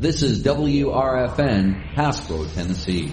This is WRFN, Haskell, Tennessee.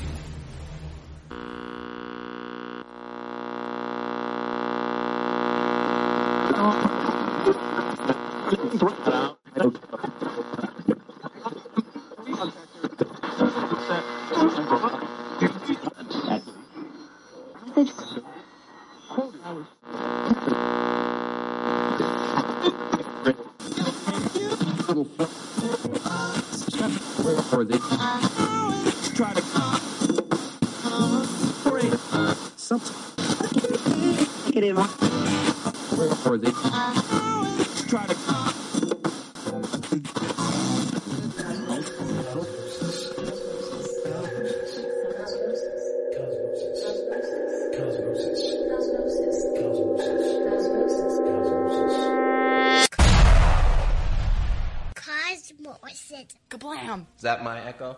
Is that my echo?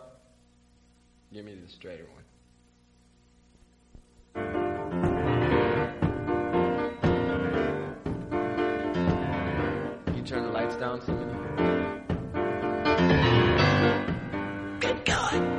Give me the straighter one. Can you turn the lights down, Simon? Good God.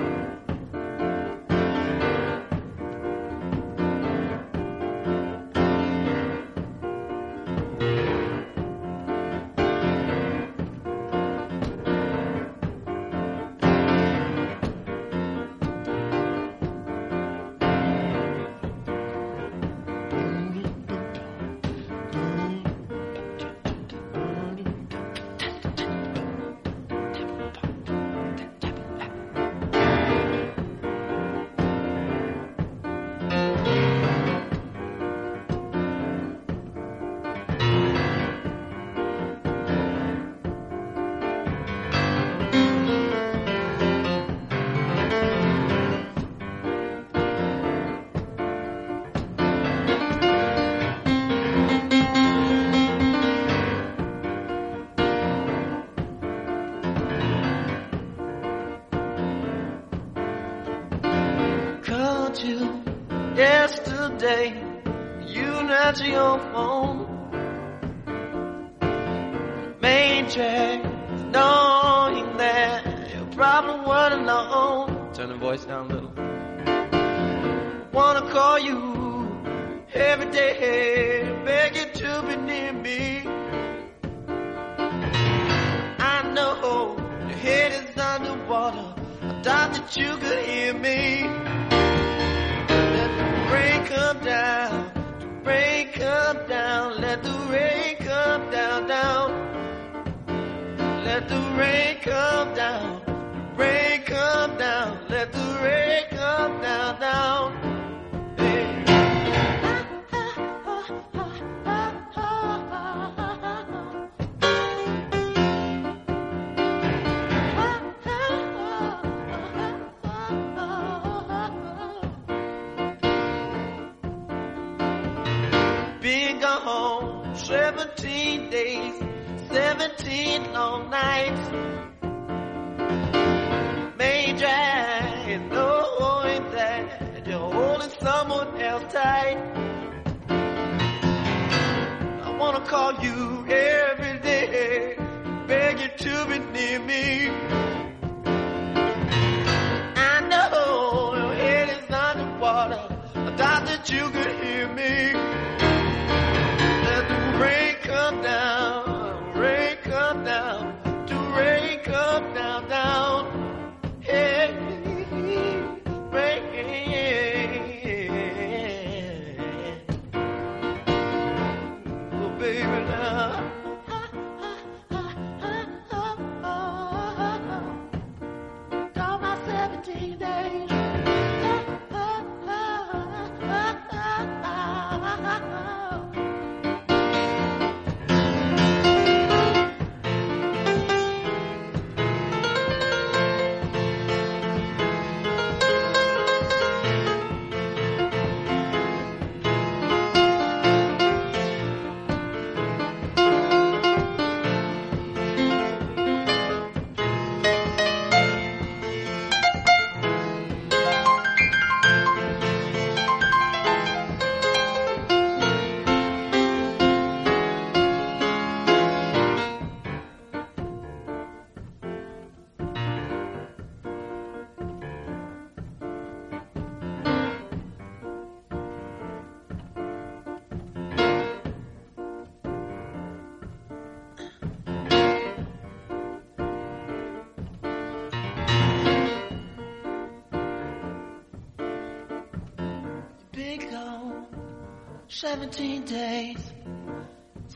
17 days,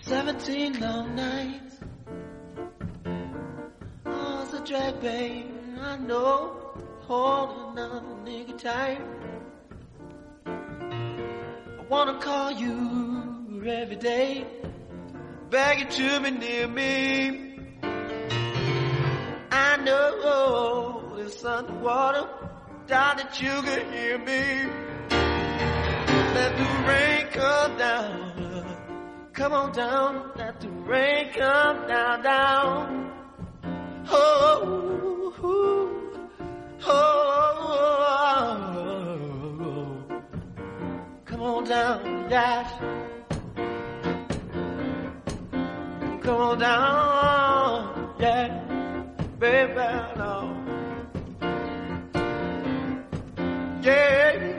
17 long nights. Oh, it's a drag, babe, I know. Hold another nigga tight. I wanna call you every day, begging to be near me. I know it's underwater, doubt that you can hear me. Let the rain come down, come on down. Let the rain come down, down. Oh, oh. Oh, come on down, Dash. Come on down, yeah, baby, no. Yeah, yeah.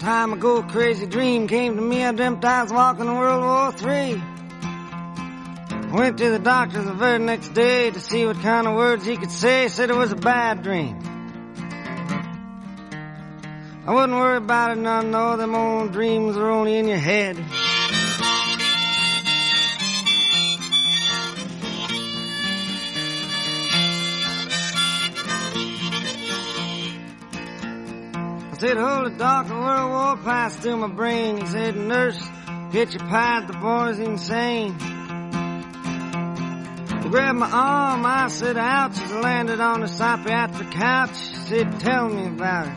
Time ago, crazy dream came to me. I dreamt I was walking in World War III. I went to the doctor the very next day to see what kind of words he could say. Said it was a bad dream. I wouldn't worry about it none, though. Them old dreams are only in your head. I said, holy doctor, World War passed through my brain. He said, nurse, get your pie, the boy's insane. He grabbed my arm, I said, ouch, as I landed on the psychiatric couch. He said, tell me about it.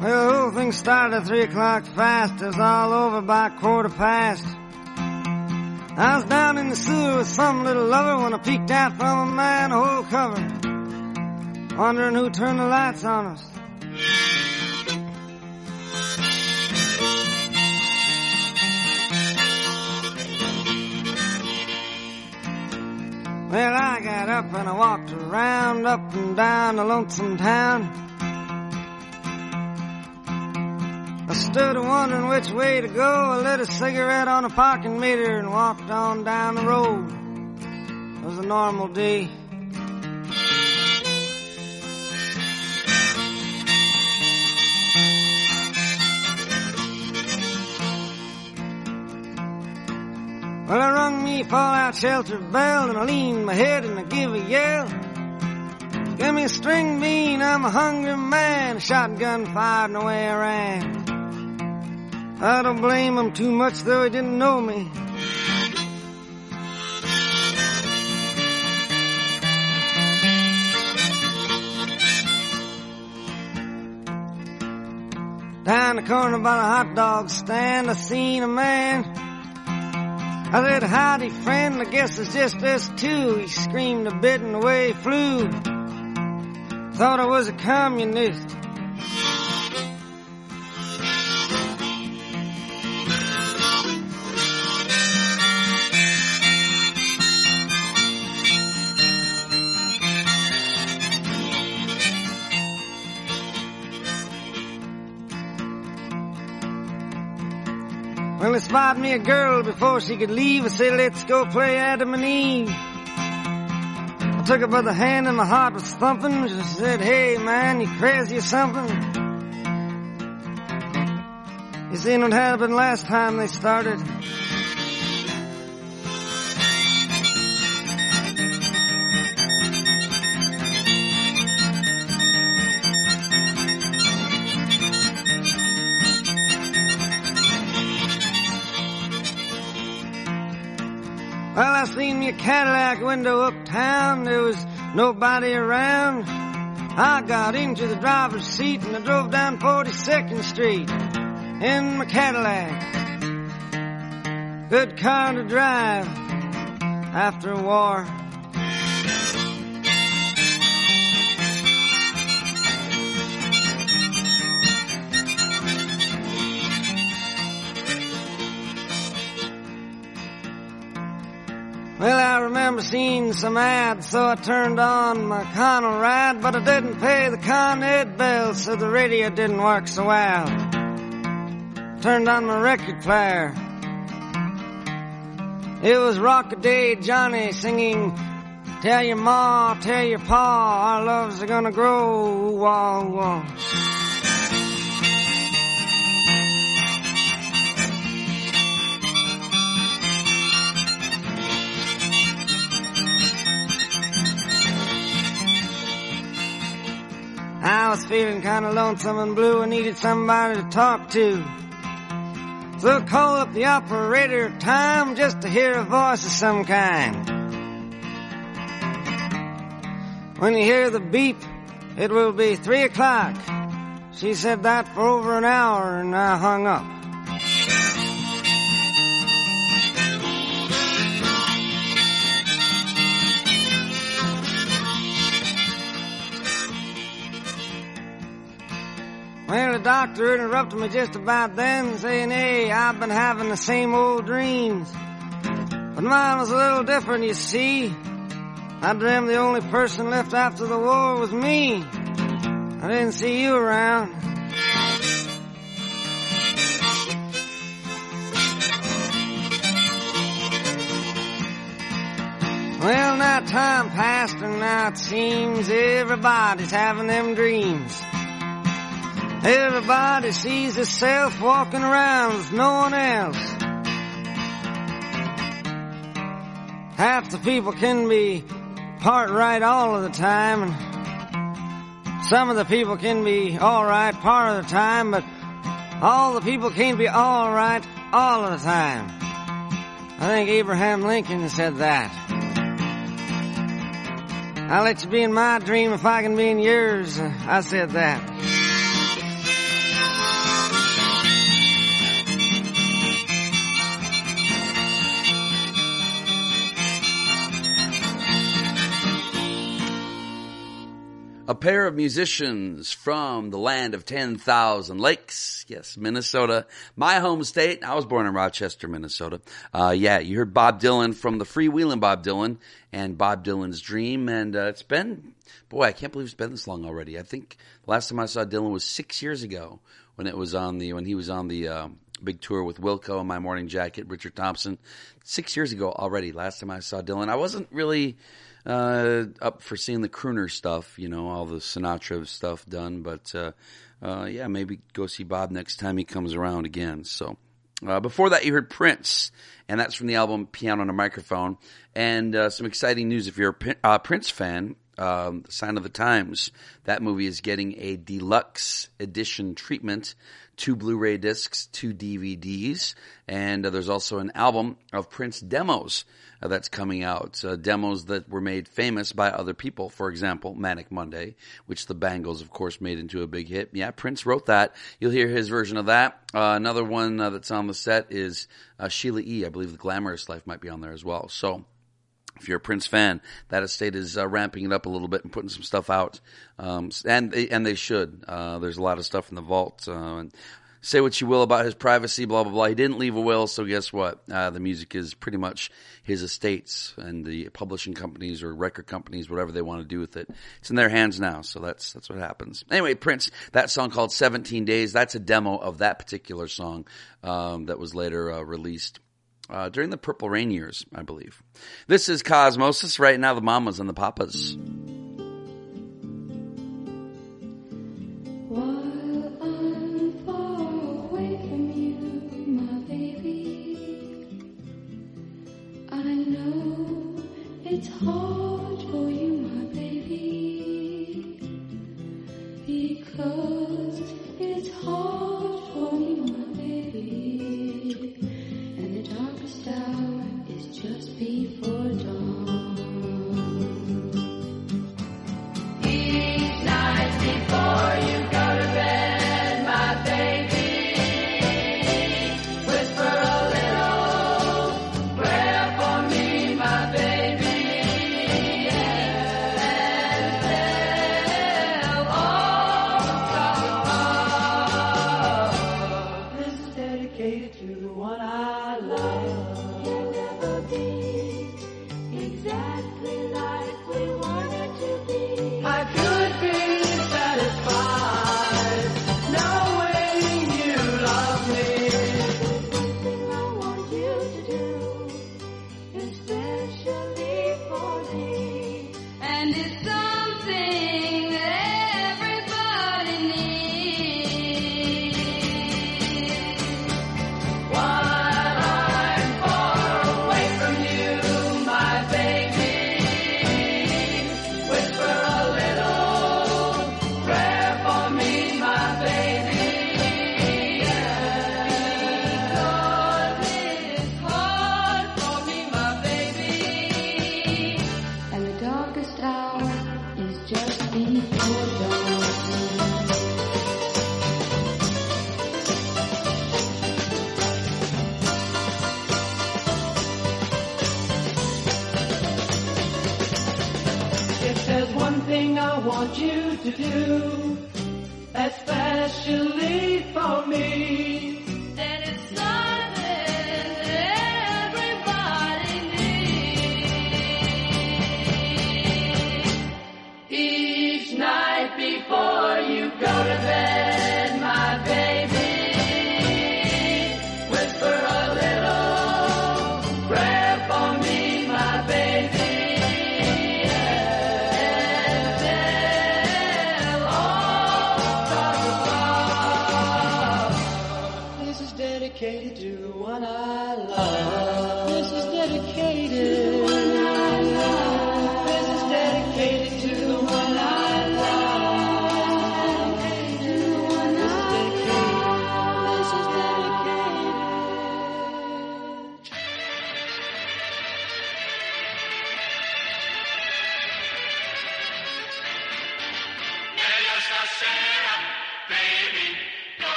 Well, the whole thing started at 3 o'clock fast. It was all over by 1:15. I was down in the sewer with some little lover when I peeked out from a manhole cover, wondering who turned the lights on us. Well, I got up and I walked around, up and down the lonesome town. I stood wondering which way to go. I lit a cigarette on a parking meter and walked on down the road. It was a normal day. Well, I rung me fallout shelter bell and I leaned my head and I give a yell. Give me a string bean, I'm a hungry man. A shotgun fired and away I ran. I don't blame him too much, though he didn't know me. Down the corner by the hot dog stand, I seen a man. I said, howdy, friend, I guess it's just us two. He screamed a bit and away he flew. Thought I was a communist. Well, they spied me a girl before she could leave. I said, let's go play Adam and Eve. I took her by the hand and my heart was thumping. She said, hey, man, you crazy or something? You seen what happened last time they started. Well, I seen your Cadillac window uptown. There was nobody around. I got into the driver's seat and I drove down 42nd Street. In my Cadillac, good car to drive after a war. Well, I remember seeing some ads, so I turned on my Connell ride, but I didn't pay the Con Ed bill, so the radio didn't work so well. Turned on my record player. It was Rock-a-Day Johnny singing, tell your ma, tell your pa, our loves are gonna grow, wah, wah. I was feeling kinda lonesome and blue and needed somebody to talk to. So I called up the operator of time just to hear a voice of some kind. When you hear the beep, it will be 3 o'clock. She said that for over an hour and I hung up. Well, the doctor interrupted me just about then, saying, hey, I've been having the same old dreams. But mine was a little different, you see. I dreamed the only person left after the war was me. I didn't see you around. Well, now time passed, and now it seems everybody's having them dreams. Everybody sees herself walking around with no one else. Half the people can be part right all of the time, and some of the people can be all right part of the time, but all the people can't be all right all of the time. I think Abraham Lincoln said that. I'll let you be in my dream if I can be in yours. I said that. A pair of musicians from the land of 10,000 lakes. Yes, Minnesota, my home state. I was born in Rochester, Minnesota. You heard Bob Dylan from the Freewheelin' Bob Dylan and Bob Dylan's Dream. And it's been, boy, I can't believe it's been this long already. I think the last time I saw Dylan was 6 years ago when it was on the, when he was on the big tour with Wilco and My Morning Jacket, Richard Thompson. 6 years ago already, last time I saw Dylan. I wasn't really up for seeing the crooner stuff, you know, all the Sinatra stuff done. But, yeah, maybe go see Bob next time he comes around again. So, before that, you heard Prince, and that's from the album Piano and a Microphone. And some exciting news if you're a Prince fan, Sign of the Times. That movie is getting a deluxe edition treatment, 2 Blu-ray discs, 2 DVDs, and there's also an album of Prince demos that's coming out, demos that were made famous by other people. For example, Manic Monday, which the Bangles, of course, made into a big hit. Yeah, Prince wrote that. You'll hear his version of that. Another one that's on the set is Sheila E. I believe The Glamorous Life might be on there as well. So if you're a Prince fan, that estate is ramping it up a little bit and putting some stuff out. And they should. There's a lot of stuff in the vault. And Say what you will about his privacy, blah, blah, blah. He didn't leave a will, so guess what? The music is pretty much his estates, and the publishing companies or record companies, whatever they want to do with it, it's in their hands now, so that's what happens. Anyway, Prince, that song called 17 Days, that's a demo of that particular song that was later released during the Purple Rain years, I believe. This is Cosmosis. Right now, the Mamas and the Papas. It's hard for you, my baby, because it's hard for me, my baby, and the darkest hour is just before dawn. Each night before you go to bed, my baby.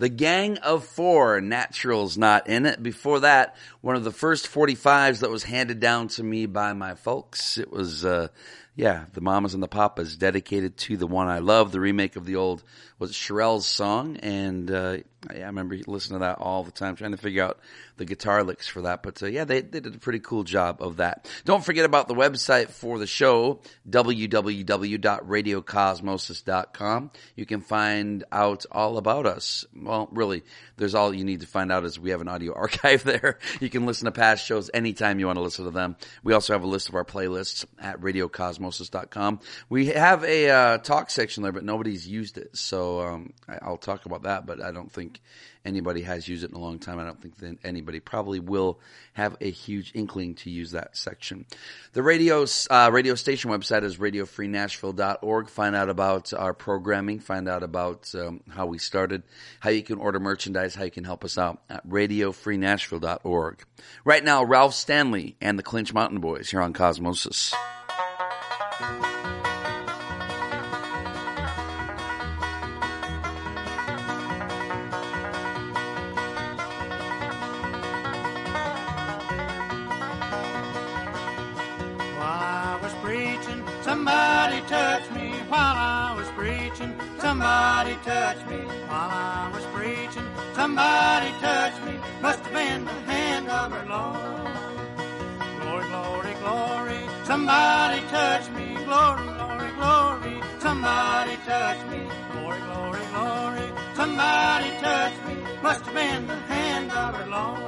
The Gang of Four, Natural's Not In It. Before that, one of the first 45s that was handed down to me by my folks. It was, the Mamas and the Papas, dedicated to the one I love. The remake of the old was Sherelle's song. And I remember listening to that all the time, trying to figure out the guitar licks for that. But they did a pretty cool job of that. Don't forget about the website for the show, www.radiocosmosis.com. You can find out all about us. Well, really, there's all you need to find out is we have an audio archive there. You can listen to past shows anytime you want to listen to them. We also have a list of our playlists at radiocosmosis.com. We have a talk section there, but nobody's used it. So I'll talk about that, but I don't think anybody has used it in a long time. I don't think that anybody probably will have a huge inkling to use that section. The radio station website is RadioFreeNashville.org. Find out about our programming. Find out about how we started, how you can order merchandise, how you can help us out at RadioFreeNashville.org. Right now, Ralph Stanley and the Clinch Mountain Boys here on Cosmosis. Somebody touched me while I was preaching. Somebody touched me. Must have been the hand of our Lord. Glory, glory, glory. Somebody touched me. Glory, glory, glory. Somebody touched me. Glory, glory, glory. Somebody touched me. Must have been the hand of our Lord.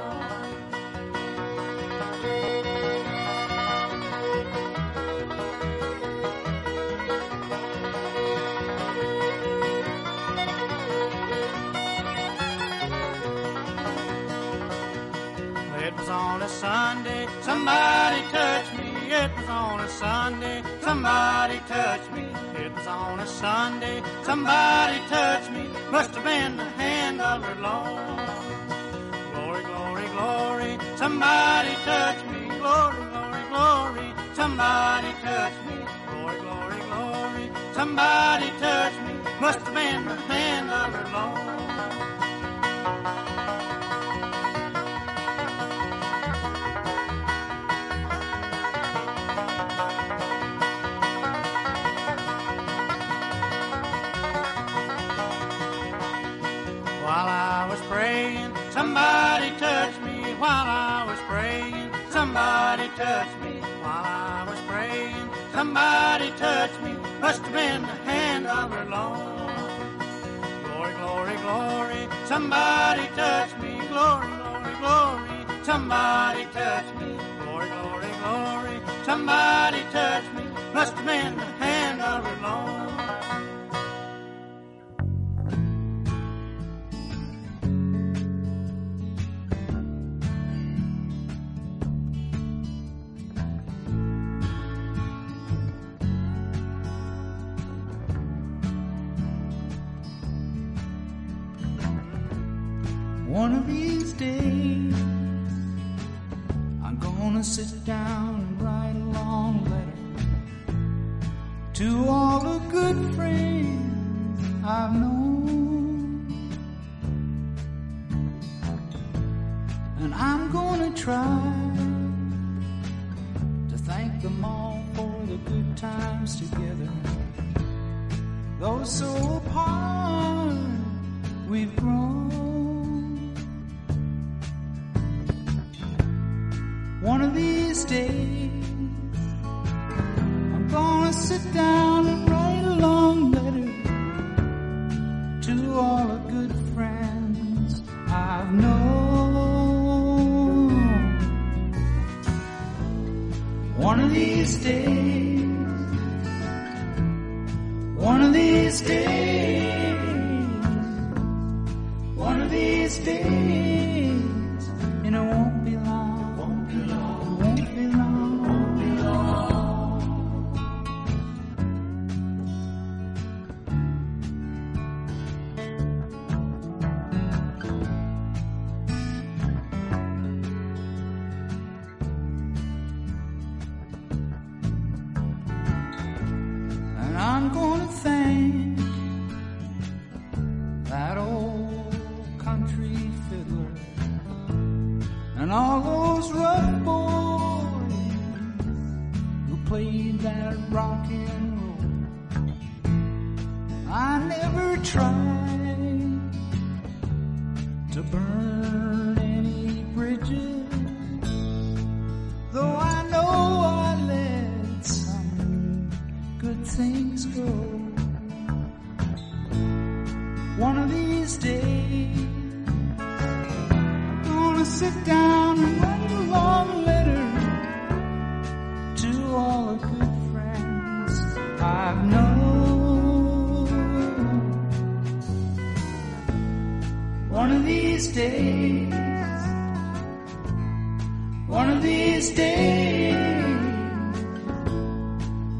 On a Sunday, somebody touched me. It was on a Sunday, somebody touched me. It was on a Sunday, somebody touched me. Must have been the hand of the Lord. Glory, glory, glory. Somebody touched me. Glory, glory, glory. Somebody touched me. Glory, glory, glory. Somebody touched me. Must have been the hand of the Lord. Somebody touched me while I was praying. Somebody touched me while I was praying. Somebody touched me. Must have been the hand of our Lord. Glory, glory, glory. Somebody touched me. Glory, glory, glory. Somebody touched me. Glory, glory, glory. Somebody touched me. Must have been the hand of our Lord. One of these days, I'm gonna sit down and write a long letter to all the good friends I've known. And I'm gonna try to thank them all for the good times together, though so apart we've grown. One of these days, I'm gonna sit down and write a long letter to all the good friends I've known. One of these days, one of these days, one of these days, and I won't. I'm gonna thank that old played that rock and roll. I never tried to burn any bridges, though I know I let some good things go. One of these days, I'm gonna sit down and write a long letter to all the good friends I've known. One of these days, one of these days,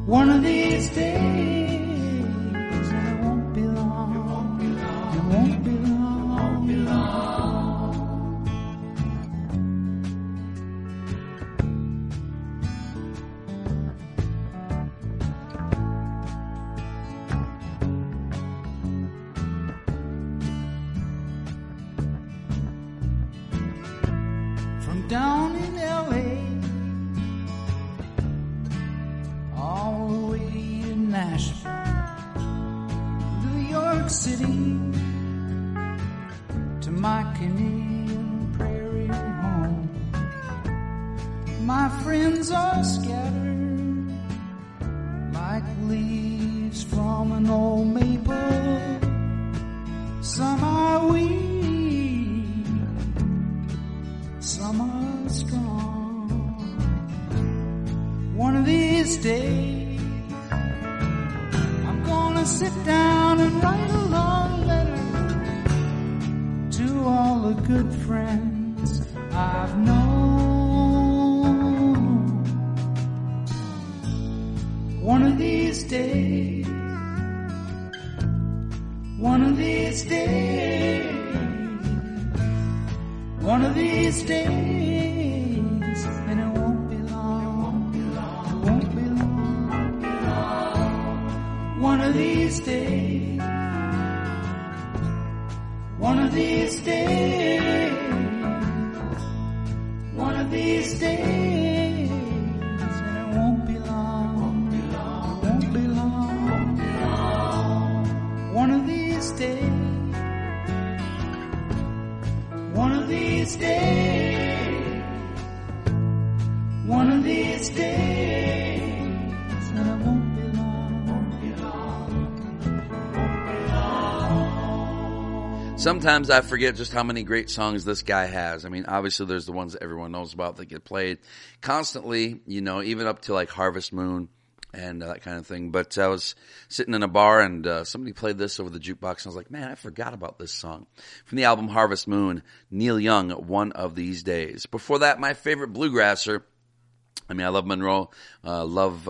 one of these days, and it won't be long, it won't be long, it won't be long, it won't be long. From down in City to my Canadian prairie home. My friends are scattered like leaves from an old maple. Some are weak, some are strong. One of these days, I'm gonna sit down and write a long letter to all the good friends I've known. One of these days, one of these days, one of these days, and it won't be long, it won't be long, one of these days. One of these days, one of these days, and it won't be long, it won't be long, it won't be long, it won't be long, one of these days, one of these days, one of these days, and it won't. Sometimes I forget just how many great songs this guy has. I mean, obviously there's the ones that everyone knows about that get played constantly, you know, even up to like Harvest Moon and that kind of thing. But I was sitting in a bar and somebody played this over the jukebox and I was like, man, I forgot about this song. From the album Harvest Moon, Neil Young, One of These Days. Before that, my favorite bluegrasser. I mean, I love Monroe, Ralph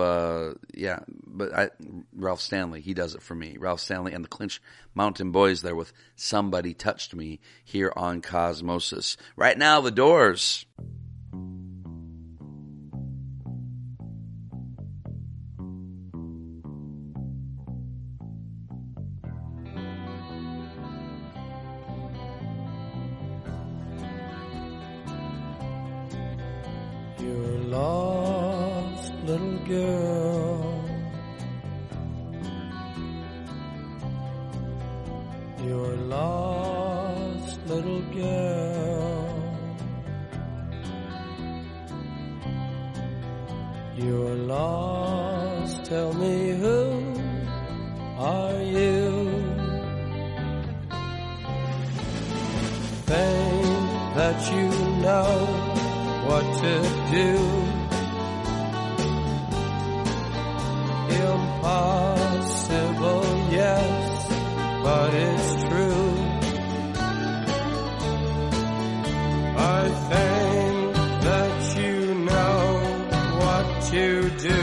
Stanley, he does it for me. Ralph Stanley and the Clinch Mountain Boys there with Somebody Touched Me here on Cosmosis. Right now, the Doors. You're lost, little girl. You're lost, little girl. You're lost, tell me who are you? Think that you know what to do, impossible, yes, but it's true. I think that you know what to do.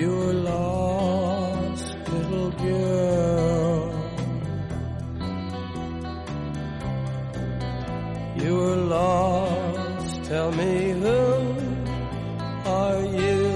You were lost. Tell me, who are you?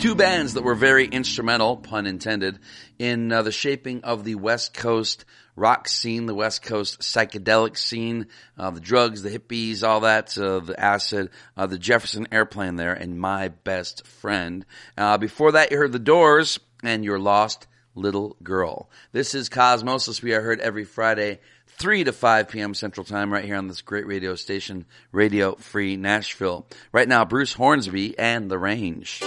Two bands that were very instrumental, pun intended, in the shaping of the West Coast rock scene, the West Coast psychedelic scene, the drugs, the hippies, all that, the acid, the Jefferson Airplane there, and My Best Friend. Before that, you heard the Doors and Your Lost Little Girl. This is Cosmosis. We are heard every Friday, 3 to 5 p.m. Central Time, right here on this great radio station, Radio Free Nashville. Right now, Bruce Hornsby and The Range.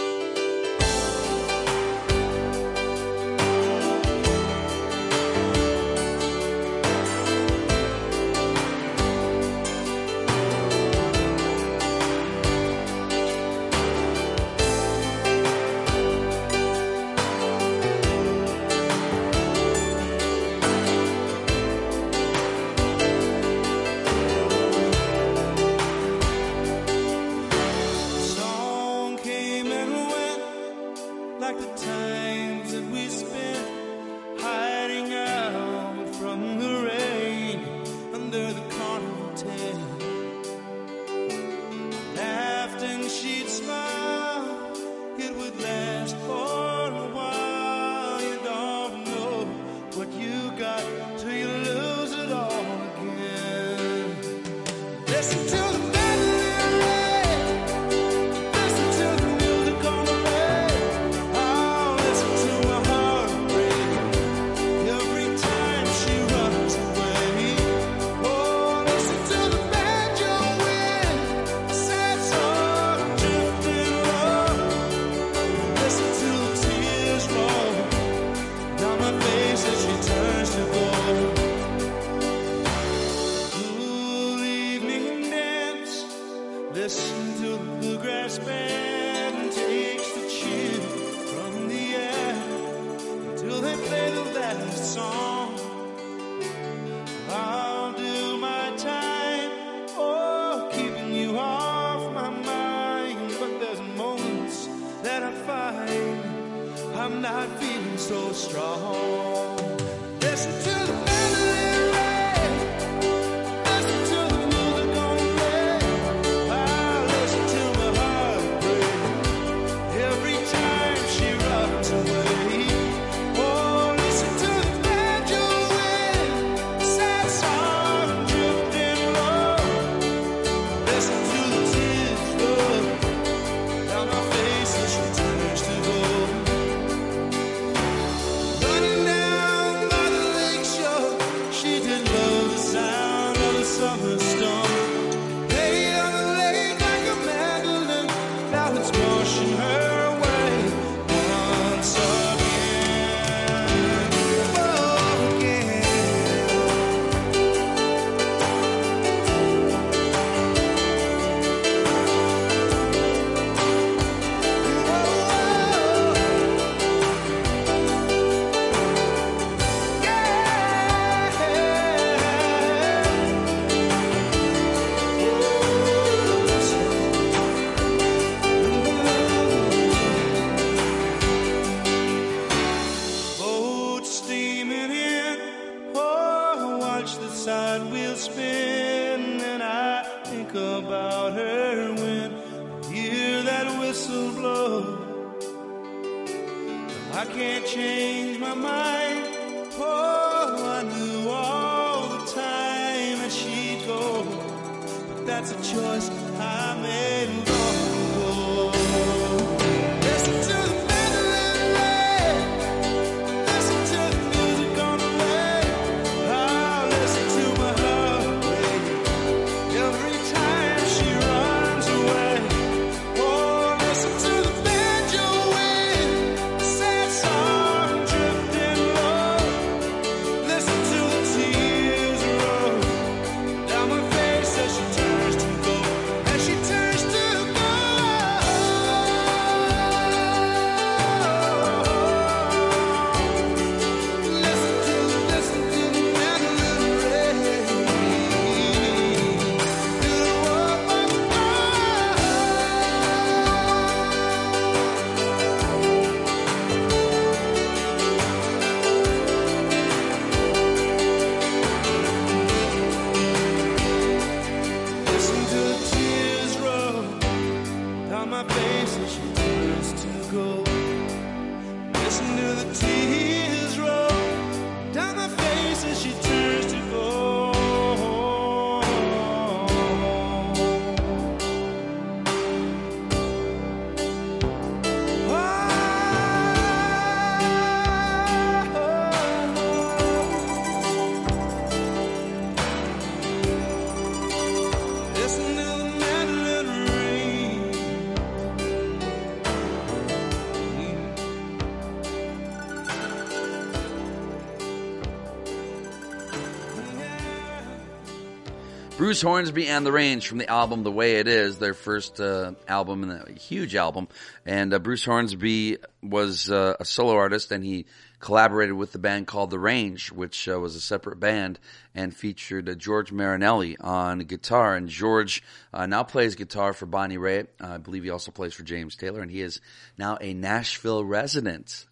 Bruce Hornsby and the Range from the album The Way It Is, their first album, and a huge album. And Bruce Hornsby was a solo artist, and he collaborated with the band called The Range, which was a separate band, and featured George Marinelli on guitar. And George now plays guitar for Bonnie Raitt. I believe he also plays for James Taylor, and he is now a Nashville resident.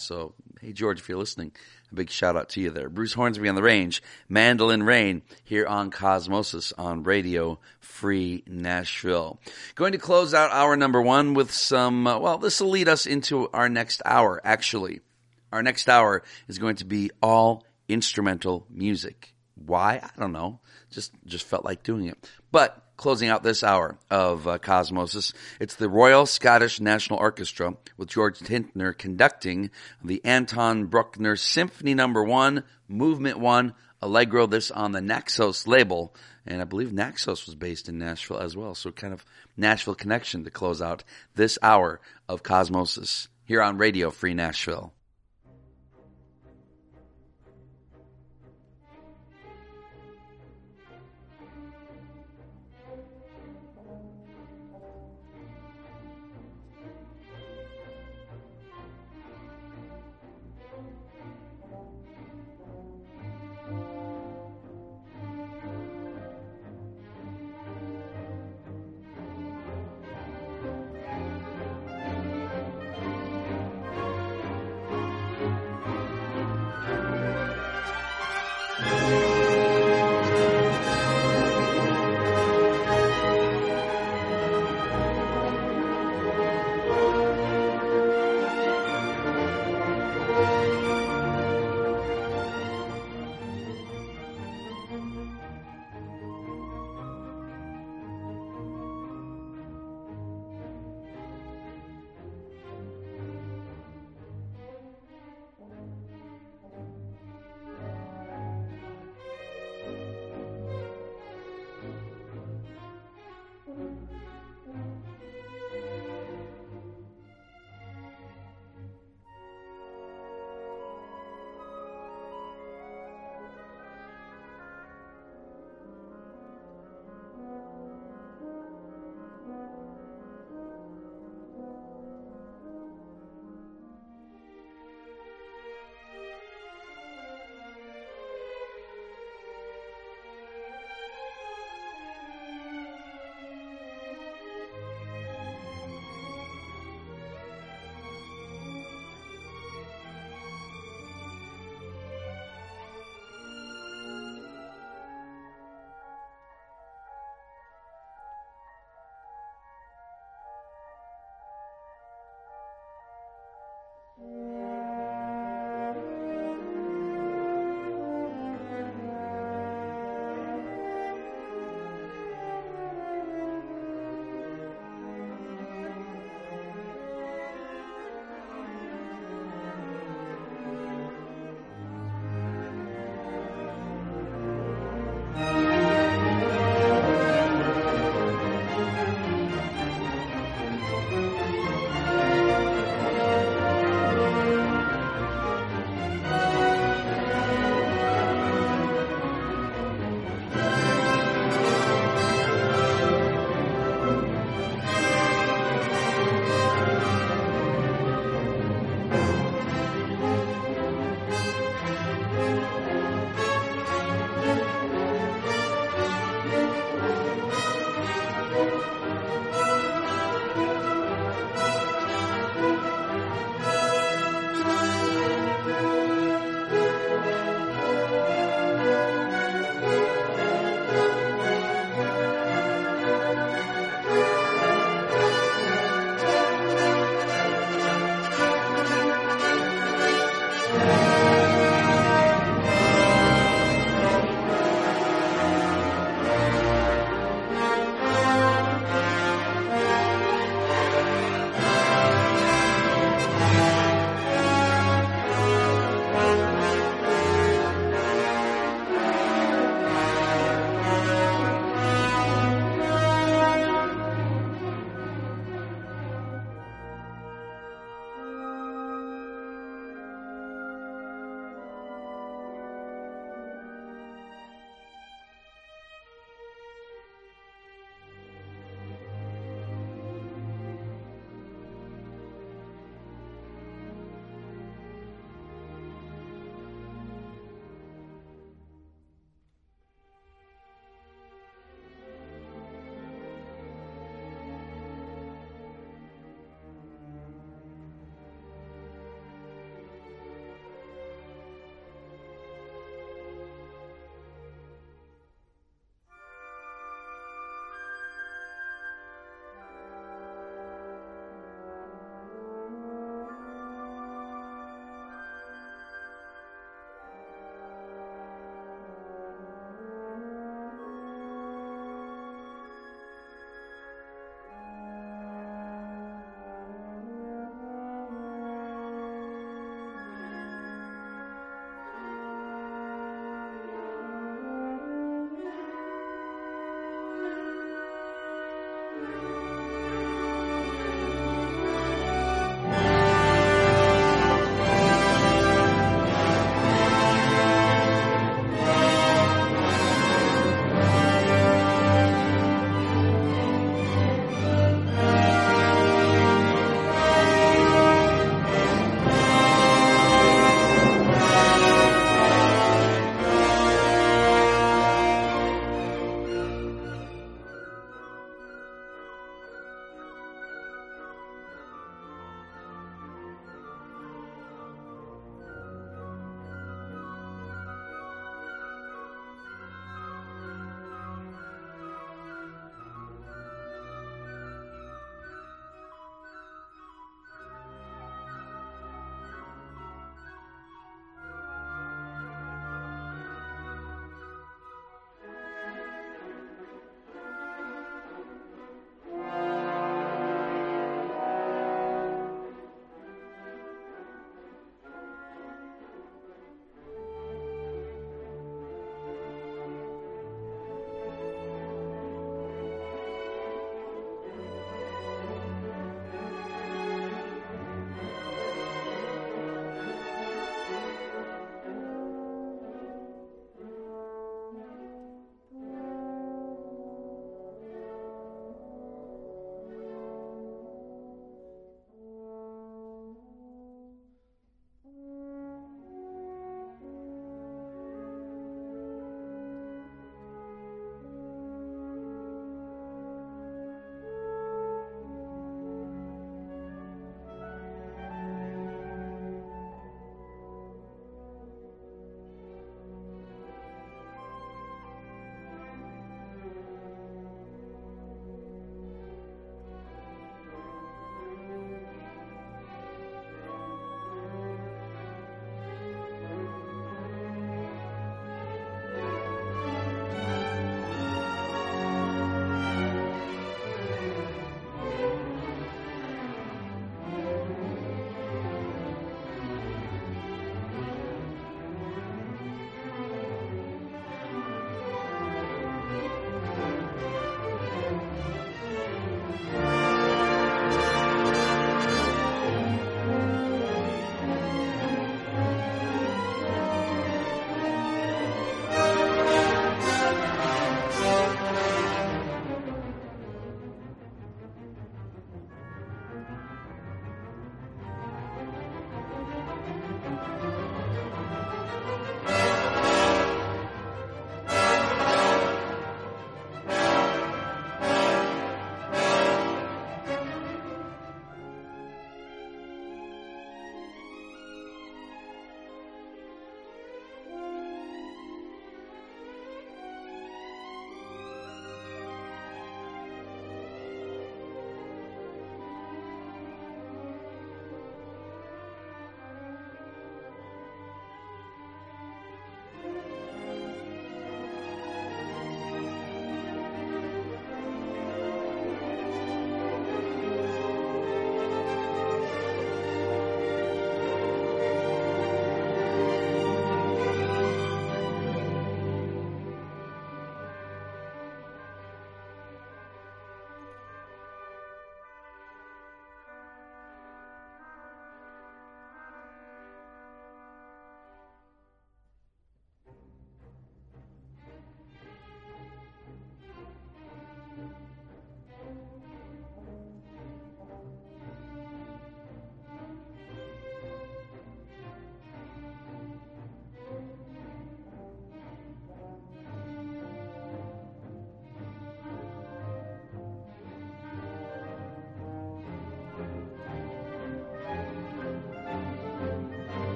So hey, George, if you're listening, a big shout out to you there. Bruce Hornsby on the Range, Mandolin Rain, here on Cosmosis on Radio Free Nashville. Going to close out hour number one with some, this will lead us into our next hour, actually. Our next hour is going to be all instrumental music. Why? I don't know. Just felt like doing it. But closing out this hour of Cosmosis, it's the Royal Scottish National Orchestra with George Tintner conducting the Anton Bruckner Symphony No. 1, Movement 1, Allegro, this on the Naxos label. And I believe Naxos was based in Nashville as well, so kind of Nashville connection to close out this hour of Cosmosis here on Radio Free Nashville.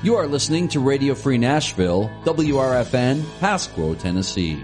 You are listening to Radio Free Nashville, WRFN, Pasco, Tennessee.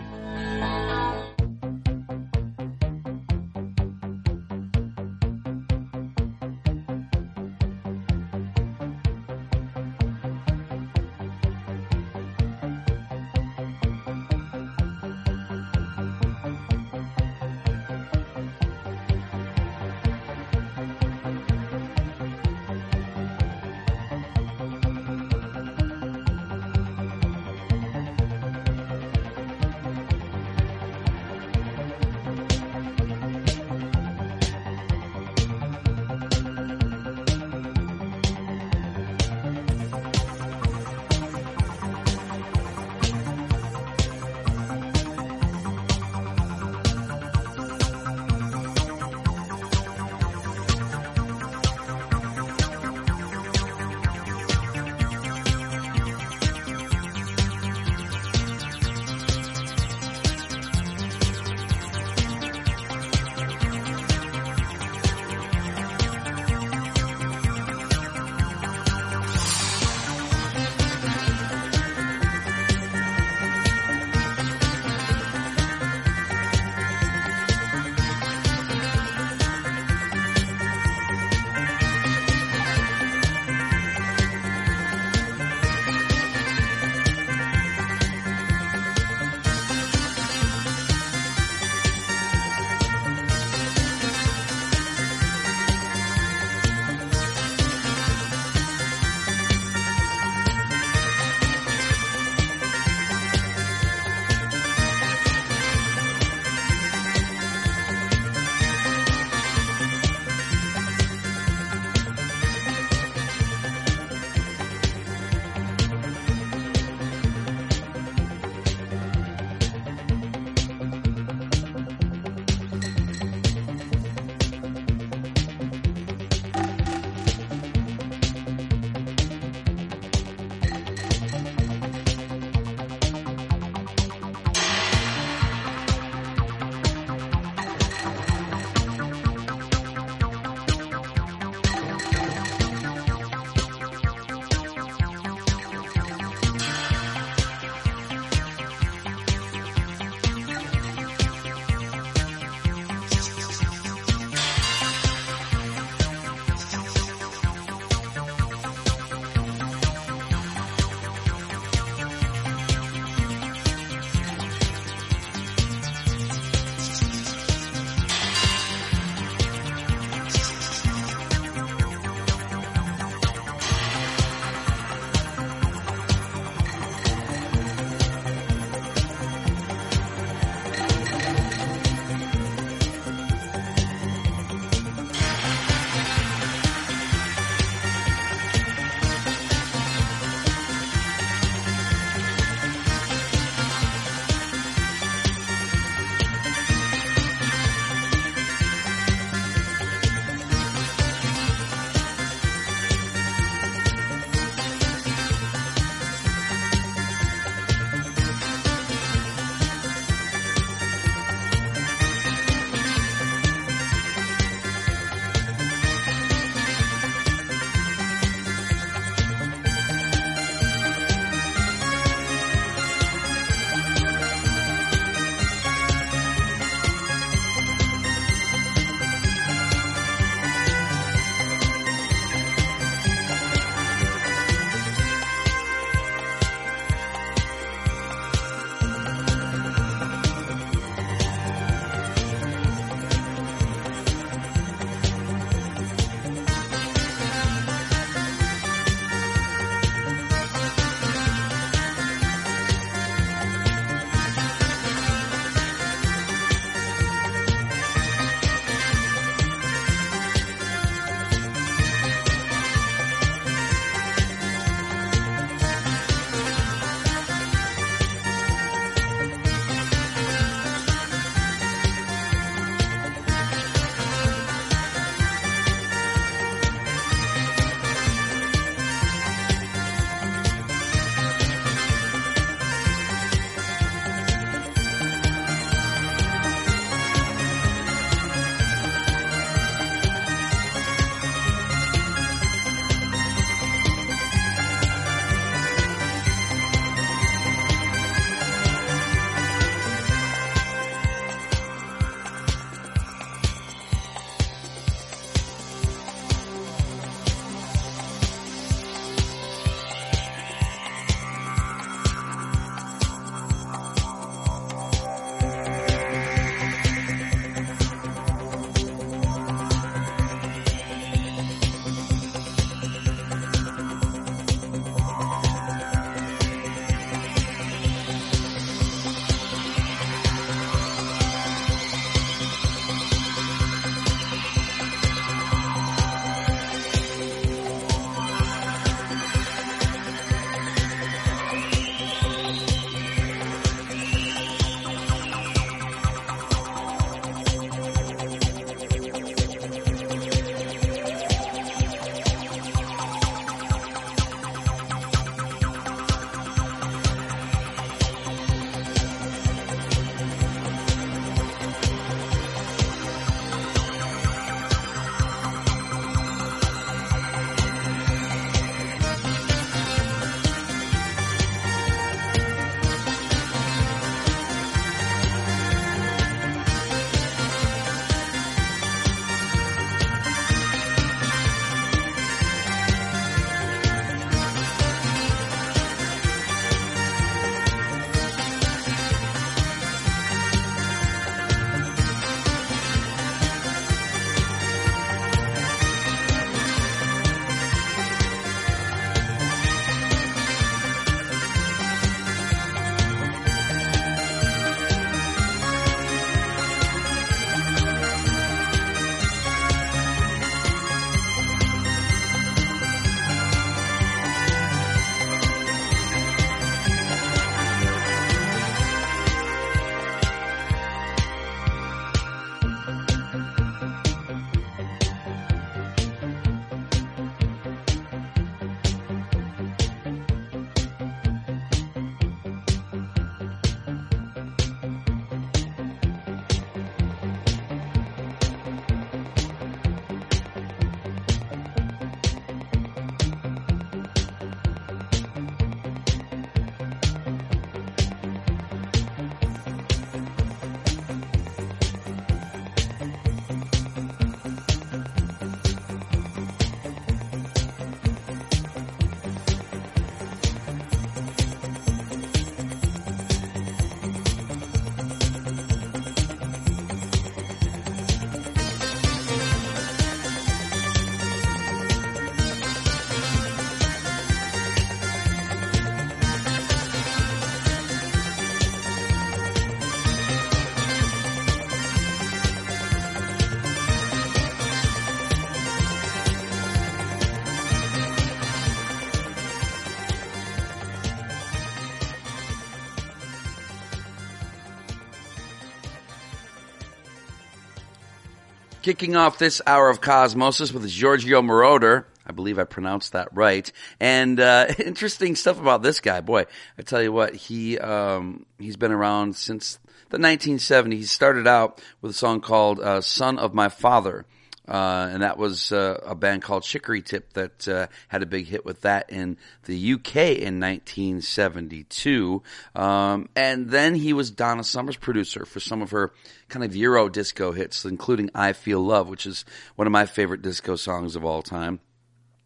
Kicking off this hour of Cosmosis with Giorgio Moroder. I believe I pronounced that right. And interesting stuff about this guy. Boy, I tell you what, he's been around since the 1970s. He started out with a song called Son of My Father. And that was a band called Chicory Tip that had a big hit with that in the UK in 1972. And then he was Donna Summer's producer for some of her kind of Euro disco hits, including I Feel Love, which is one of my favorite disco songs of all time.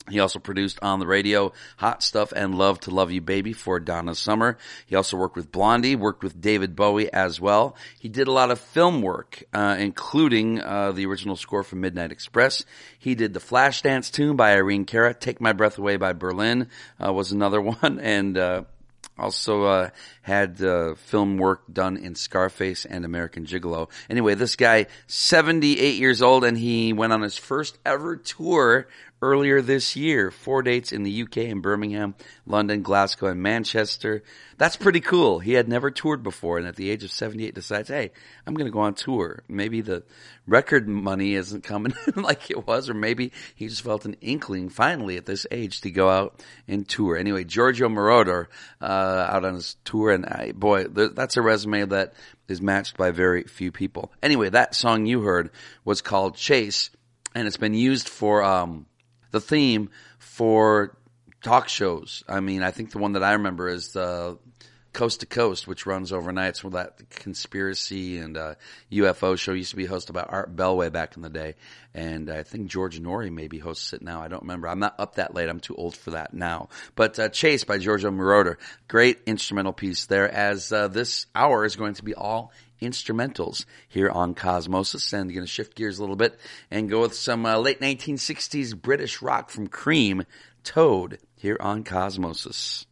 He also produced on the radio Hot Stuff and Love to Love You Baby for Donna Summer. He also worked with Blondie, worked with David Bowie as well. He did a lot of film work, including the original score for Midnight Express. He did the Flashdance tune by Irene Cara. Take My Breath Away by Berlin was another one. And also had film work done in Scarface and American Gigolo. Anyway, this guy, 78 years old, and he went on his first ever tour earlier this year. 4 dates in the UK in Birmingham, London, Glasgow, and Manchester. That's pretty cool. He had never toured before, and at the age of 78 decides, hey, I'm going to go on tour. Maybe the record money isn't coming like it was, or maybe he just felt an inkling finally at this age to go out and tour. Anyway, Giorgio Moroder out on his tour, and boy, that's a resume that is matched by very few people. Anyway, that song you heard was called Chase, and it's been used for the theme for talk shows. I mean, I think the one that I remember is the Coast to Coast, which runs overnights with that conspiracy and UFO show. It used to be hosted by Art Bellway back in the day. And I think George Norrie maybe hosts it now. I don't remember. I'm not up that late. I'm too old for that now. But Chase by Giorgio Moroder. Great instrumental piece there, as this hour is going to be all instrumentals here on Cosmosis, and going to shift gears a little bit and go with some late 1960s British rock from Cream, Toad, here on Cosmosis.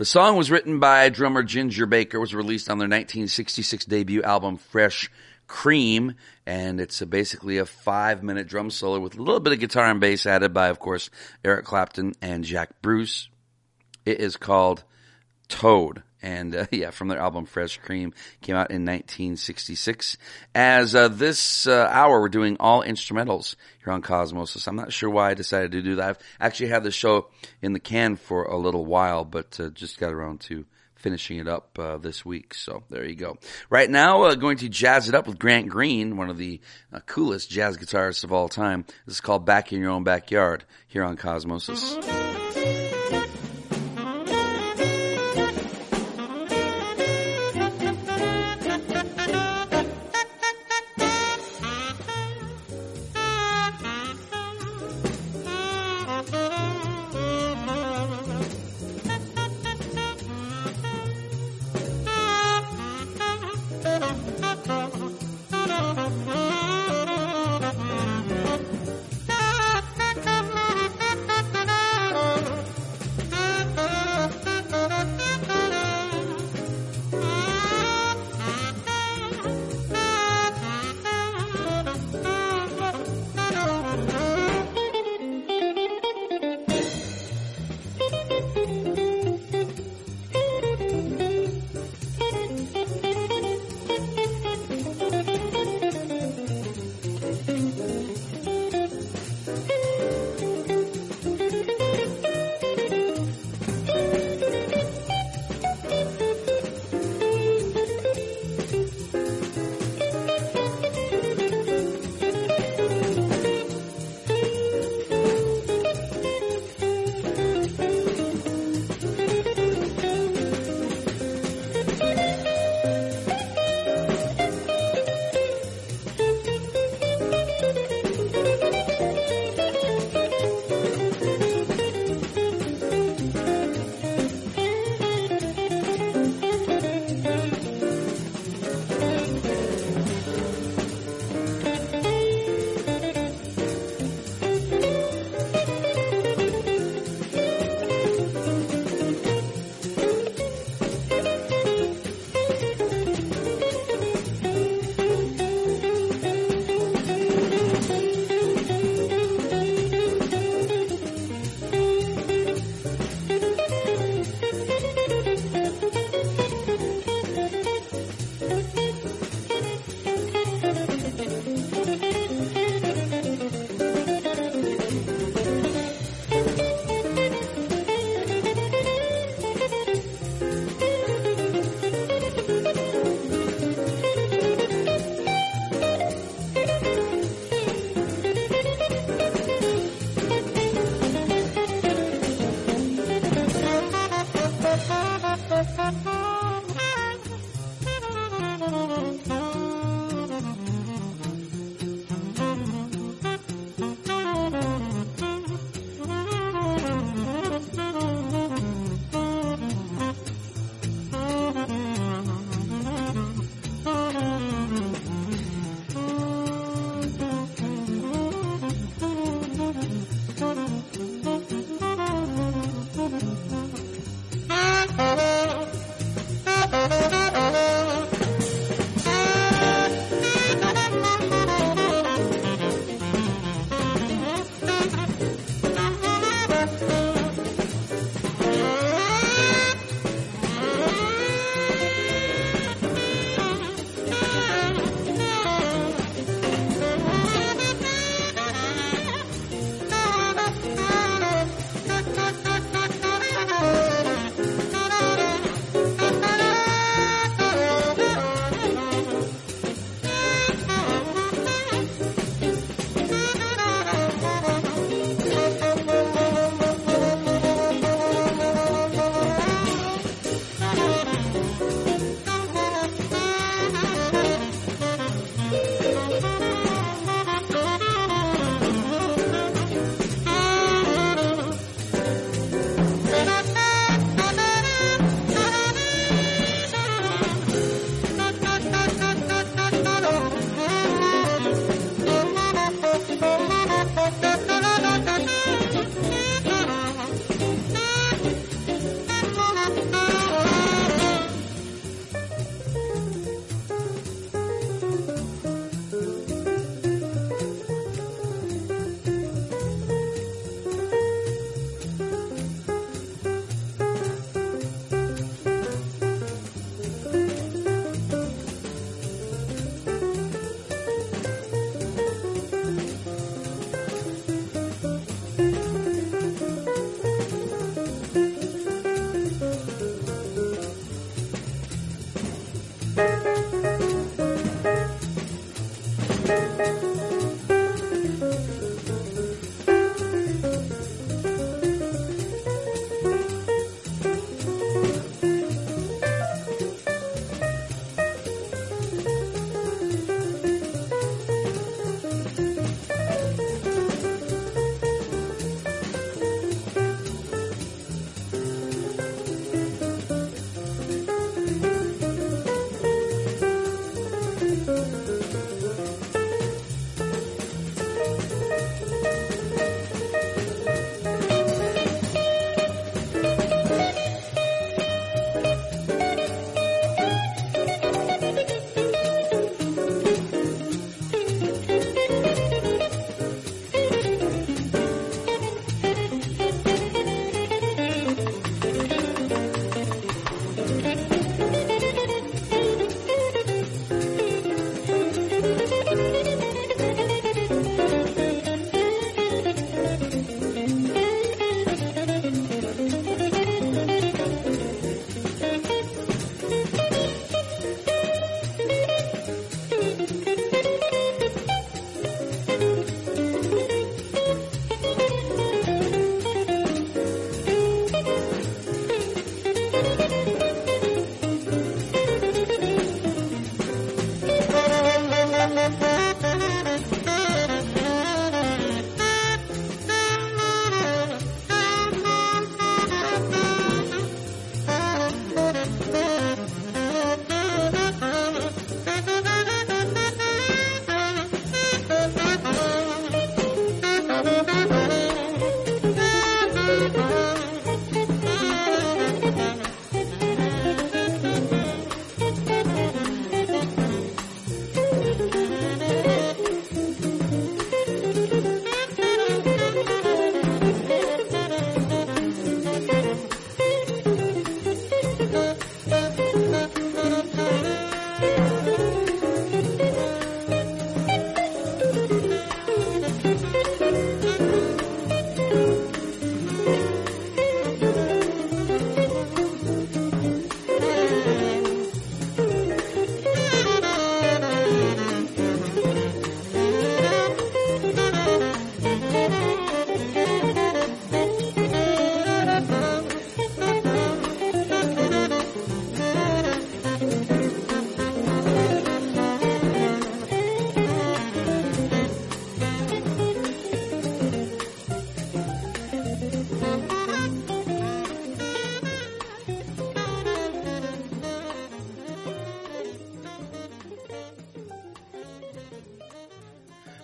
The song was written by drummer Ginger Baker, was released on their 1966 debut album, Fresh Cream, and it's basically a 5-minute drum solo with a little bit of guitar and bass added by, of course, Eric Clapton and Jack Bruce. It is called Toad. And, yeah, from their album Fresh Cream, came out in 1966. As this hour, we're doing all instrumentals here on Cosmosis. I'm not sure why I decided to do that. I've actually had the show in the can for a little while, but just got around to finishing it up this week. So there you go. Right now, going to jazz it up with Grant Green, one of the coolest jazz guitarists of all time. This is called Back in Your Own Backyard here on Cosmosis.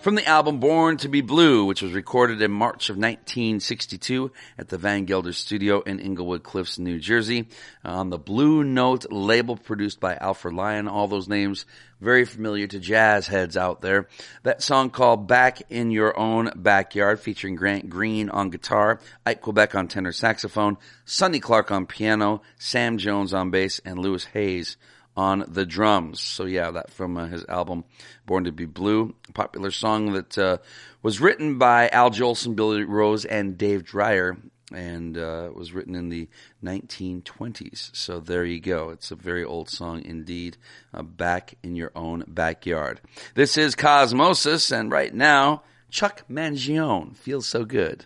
from the album Born to be Blue, which was recorded in March of 1962 at the Van Gelder Studio in Englewood Cliffs, New Jersey, on the Blue Note label produced by Alfred Lyon. All those names very familiar to jazz heads out there. That song called Back in Your Own Backyard, featuring Grant Green on guitar, Ike Quebec on tenor saxophone, Sonny Clark on piano, Sam Jones on bass, and Lewis Hayes on the drums. So yeah, that from his album Born to be Blue, a popular song that was written by Al Jolson, Billy Rose, and Dave Dreyer, and was written in the 1920s. So there you go. It's a very old song indeed, Back in Your Own Backyard. This is Cosmosis, and right now, Chuck Mangione, Feels So Good.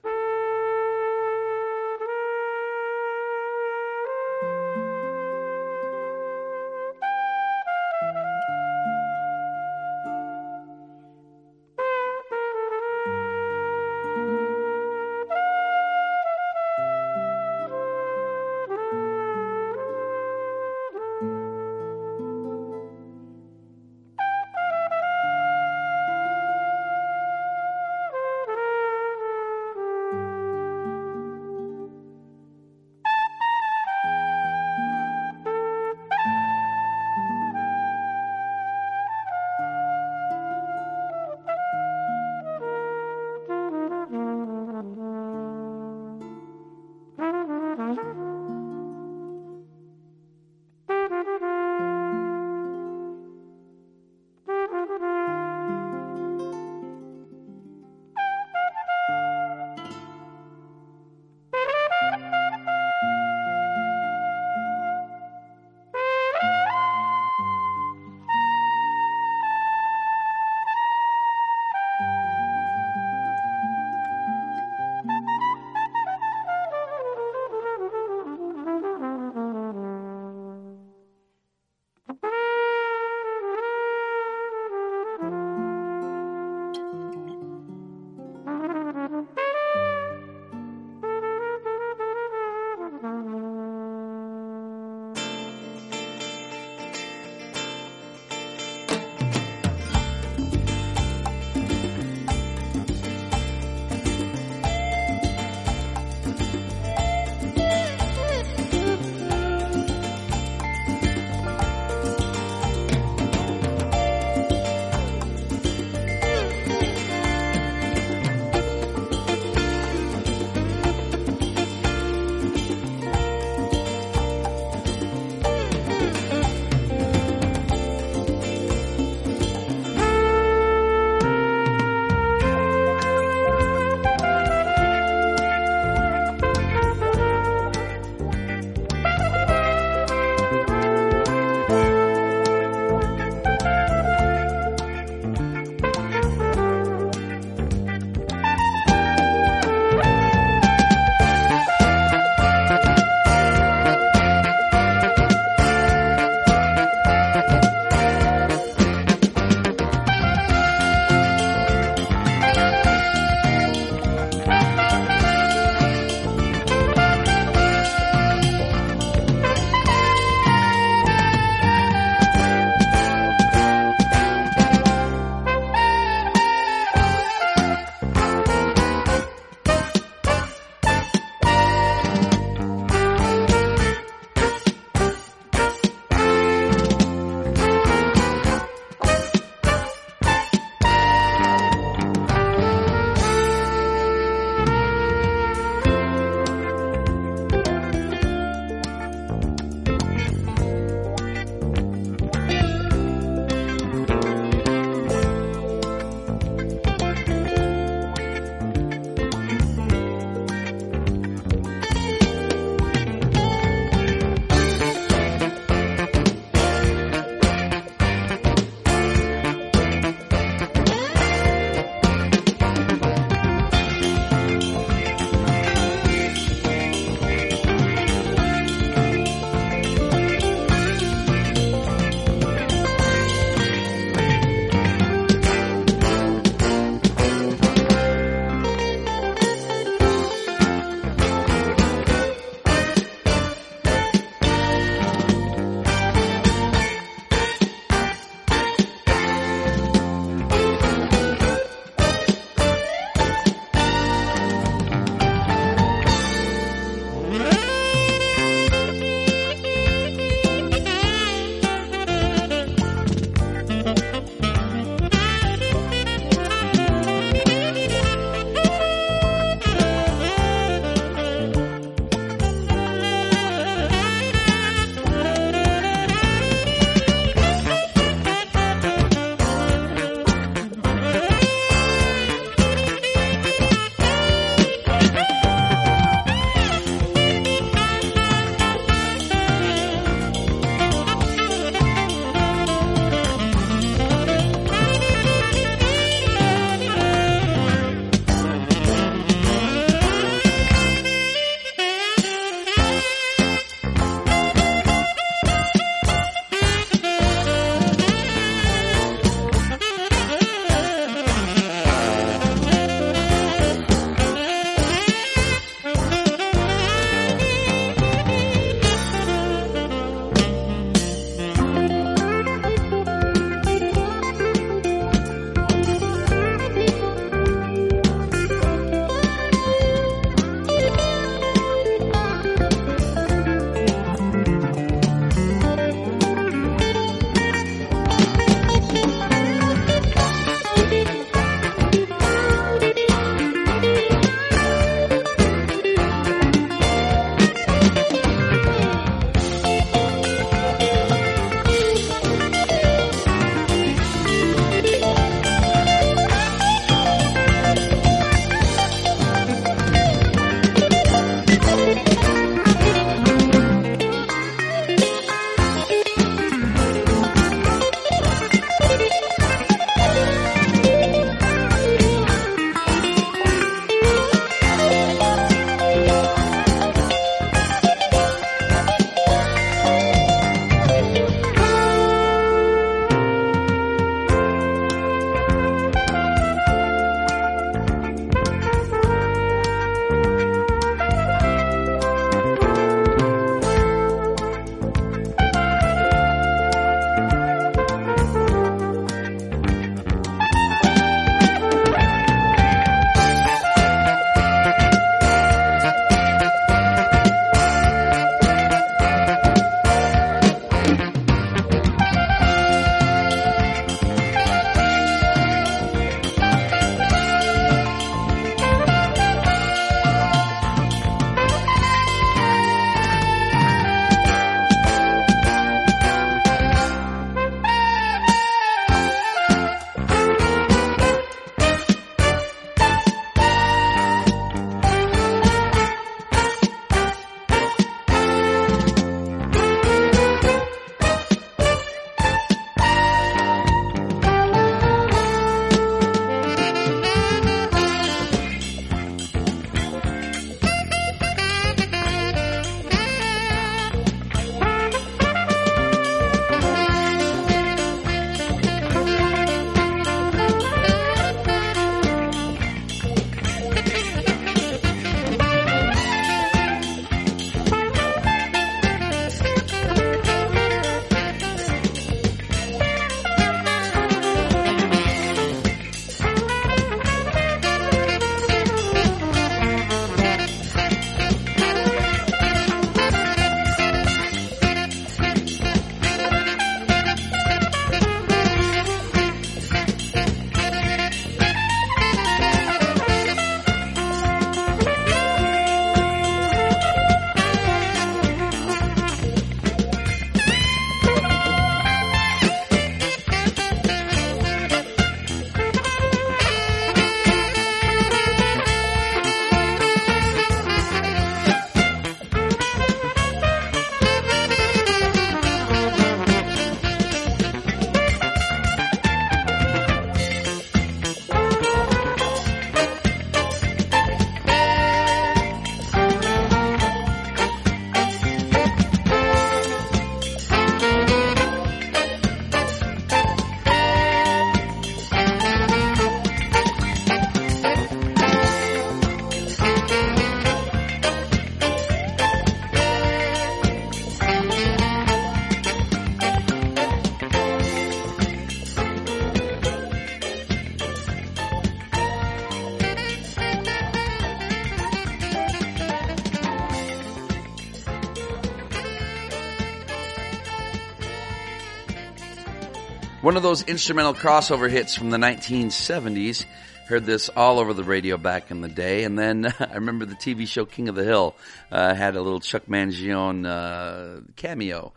One of those instrumental crossover hits from the 1970s. Heard this all over the radio back in the day. And then I remember the TV show King of the Hill had a little Chuck Mangione cameo,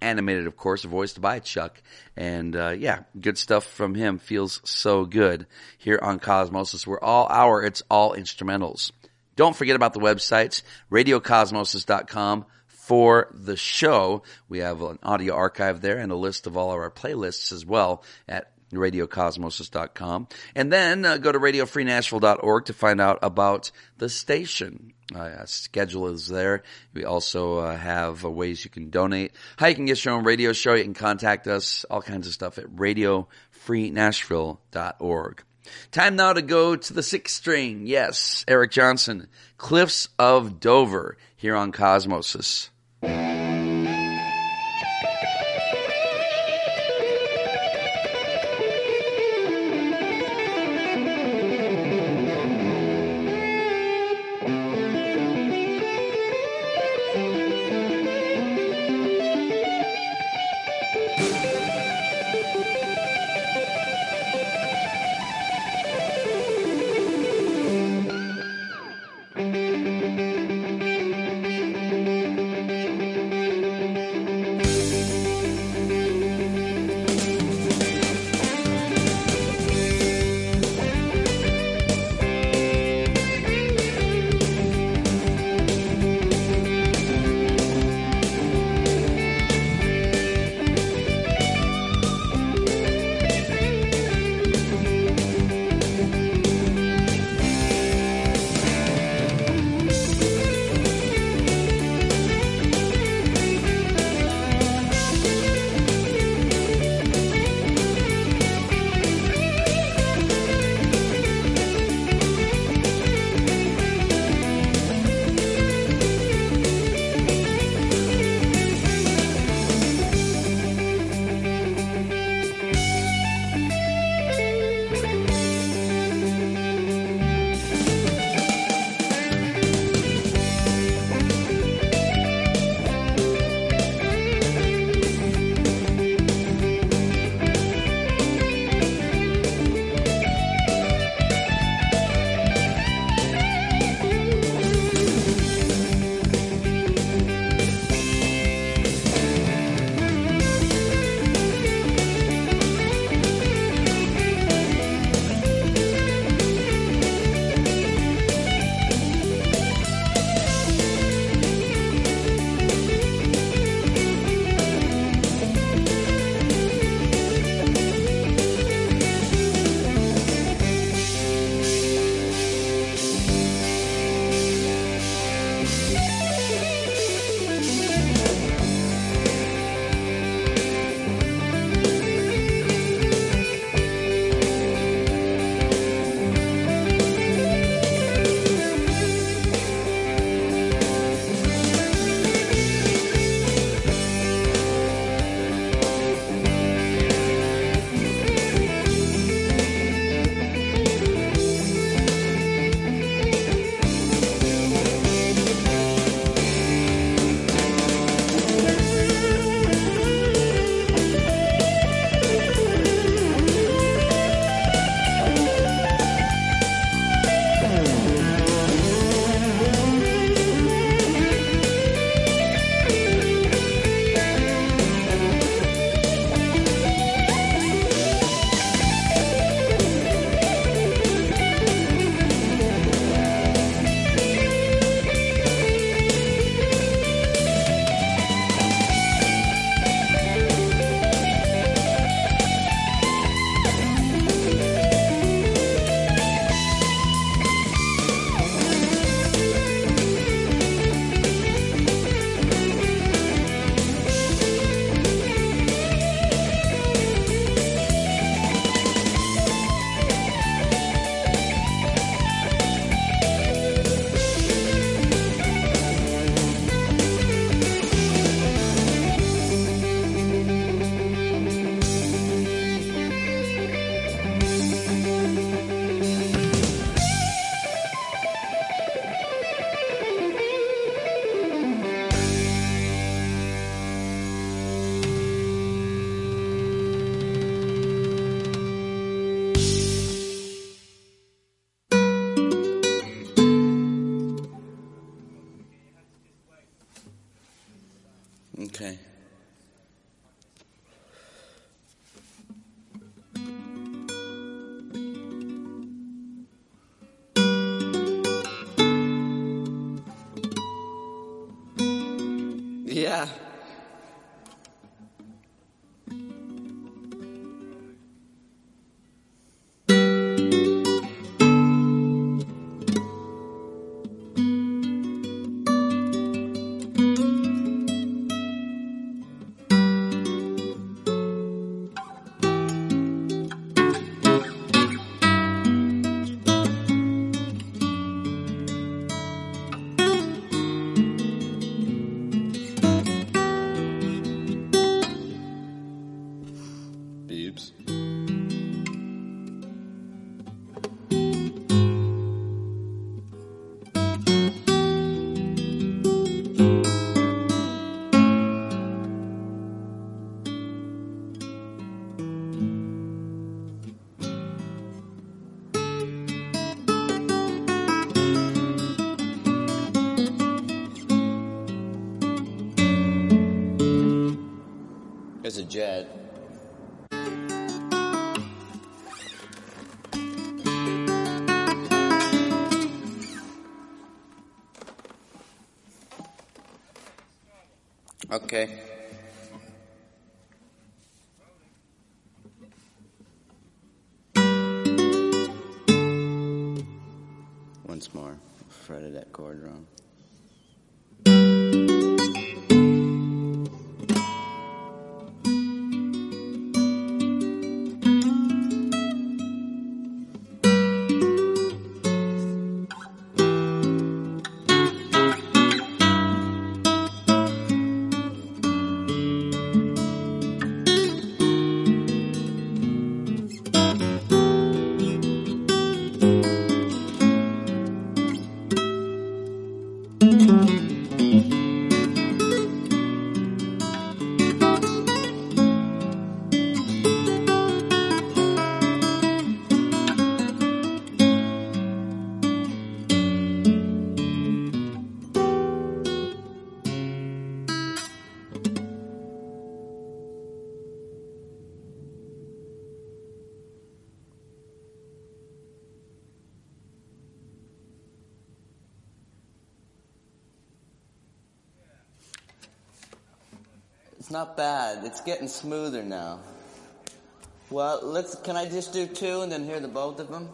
animated, of course, voiced by Chuck. And yeah, good stuff from him. Feels so good here on Cosmosis. We're all hour. It's all instrumentals. Don't forget about the websites, radiocosmosis.com. For the show, we have an audio archive there and a list of all of our playlists as well at radiocosmosis.com. And then go to RadioFreeNashville.org to find out about the station. Schedule is there. We also have ways you can donate, how you can get your own radio show. You can contact us, all kinds of stuff at RadioFreeNashville.org. Time now to go to the sixth string. Yes, Eric Johnson, Cliffs of Dover, here on Cosmosis. Okay. Yeah. Jet. Okay. Once more, fretted that chord wrong. Not bad. It's getting smoother now. Well, let's. Can I just do two and then hear the both of them?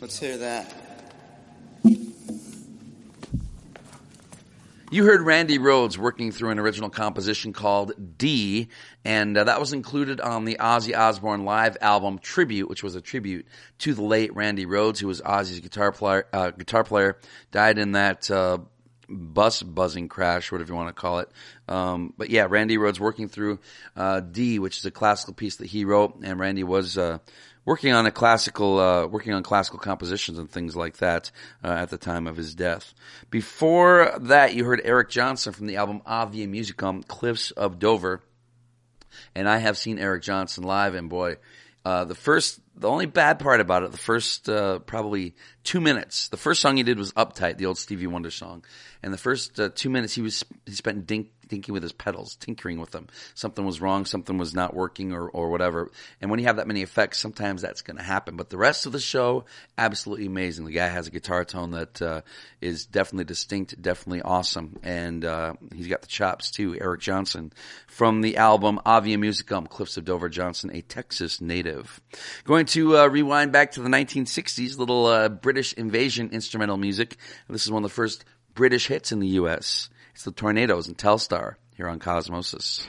Let's hear that. You heard Randy Rhoads working through an original composition called D, and that was included on the Ozzy Osbourne live album Tribute, which was a tribute to the late Randy Rhoads, who was Ozzy's guitar player, died in that bus buzzing crash, whatever you want to call it. But yeah, Randy Rhoads working through D, which is a classical piece that he wrote, and Randy was working on classical compositions and things like that at the time of his death. Before that, you heard Eric Johnson from the album Avia Musicum, Cliffs of Dover. And I have seen Eric Johnson live, and boy, the only bad part about it, the first probably 2 minutes. The first song he did was Uptight, the old Stevie Wonder song. And the first 2 minutes he spent dinking with his pedals, tinkering with them. Something was wrong, something was not working or whatever. And when you have that many effects, sometimes that's going to happen. But the rest of the show, absolutely amazing. The guy has a guitar tone that is definitely distinct, definitely awesome. And he's got the chops too, Eric Johnson. From the album Avium Musicum, Cliffs of Dover Johnson, a Texas native. Going to rewind back to the 1960s, little British invasion instrumental music. This is one of the first British hits in the U.S., it's the Tornadoes and Telstar here on Cosmosis.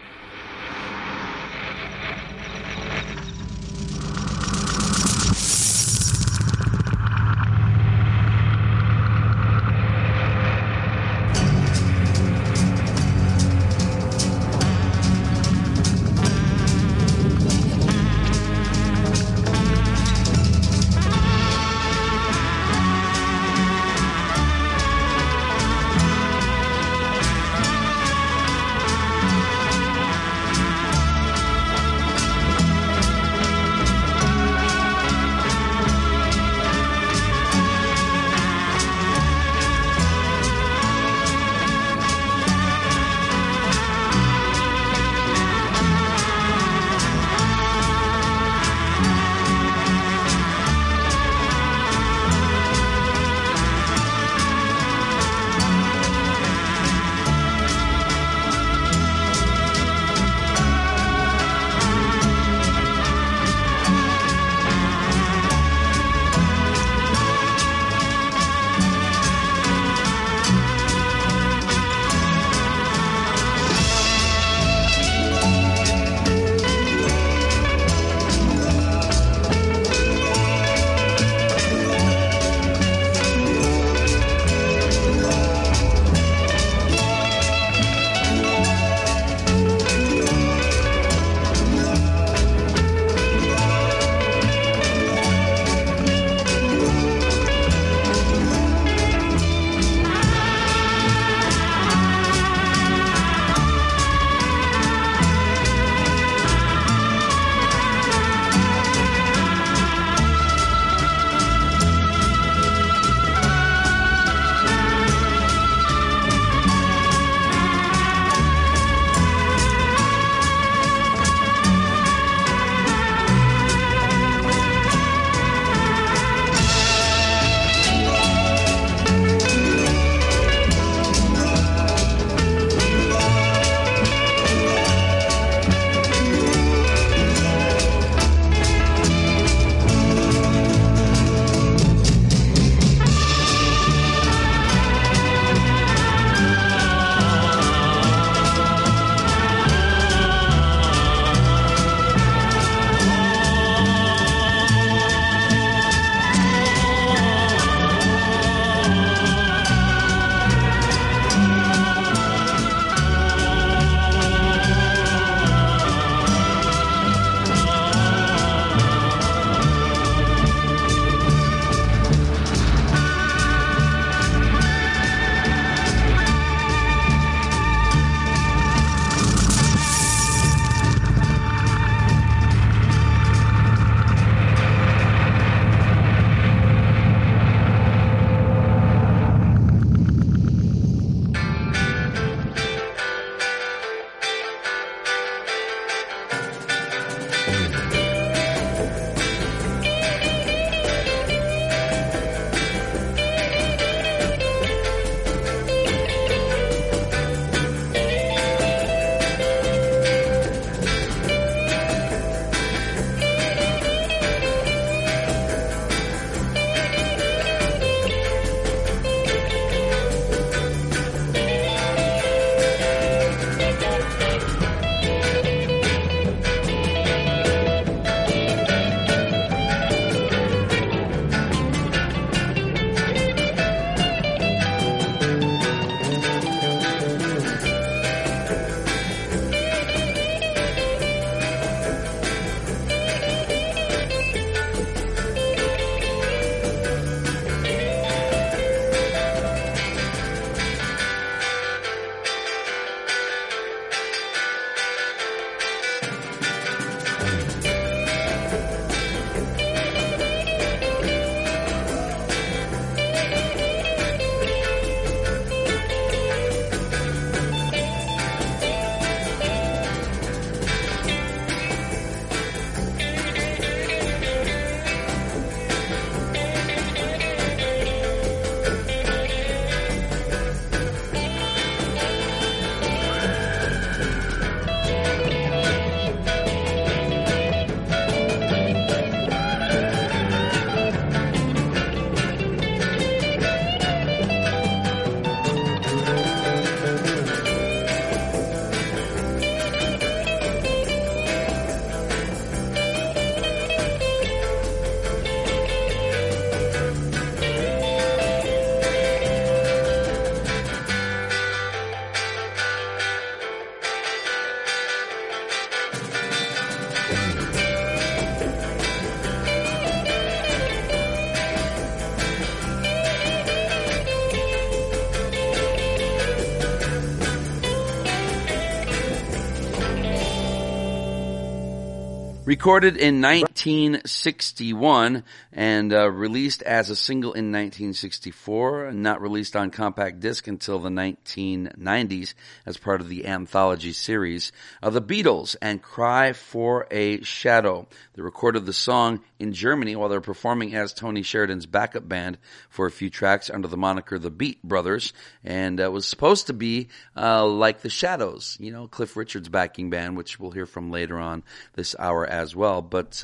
Recorded in 1961 and released as a single in 1964, and not released on compact disc until the 1990s as part of the anthology series of The Beatles and Cry for a Shadow. They recorded the song in Germany while they were performing as Tony Sheridan's backup band for a few tracks under the moniker The Beat Brothers, and was supposed to be like The Shadows, you know, Cliff Richard's backing band, which we'll hear from later on this hour as well. But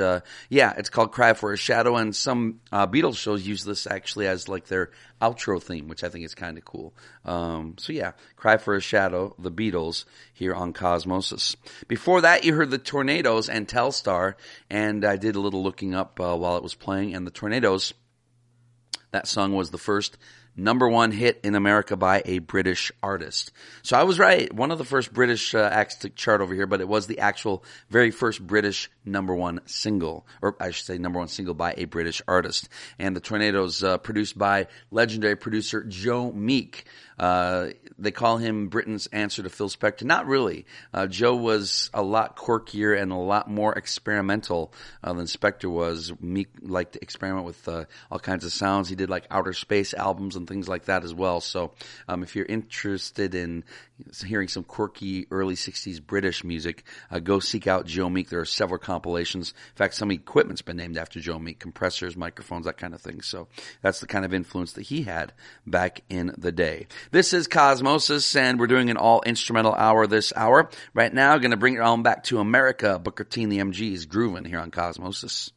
yeah, it's called Cry for a Shadow, and some Beatles shows use this actually as like their outro theme, which I think is kind of cool. So yeah, Cry for a Shadow, The Beatles, here on Cosmosis. Before that, you heard the Tornadoes and Telstar, and I did a little looking up while it was playing, and the Tornadoes, that song was the first number one hit in America by a British artist. So I was right. One of the first British acts to chart over here, but it was the actual very first British number one single, or I should say number one single by a British artist. And the Tornadoes, produced by legendary producer Joe Meek. They call him Britain's answer to Phil Spector. Not really. Joe was a lot quirkier and a lot more experimental than Spector was. Meek liked to experiment with all kinds of sounds. He did like outer space albums and things like that as well. So if you're interested in hearing some quirky early 60s British music, go seek out Joe Meek. There are several compilations. In fact, some equipment's been named after Joe Meek. Compressors, microphones, that kind of thing. So that's the kind of influence that he had back in the day. This is Cosmosis, and we're doing an all-instrumental hour this hour. Right now, going to bring it on back to America. Booker T and the MGs, grooving here on Cosmosis.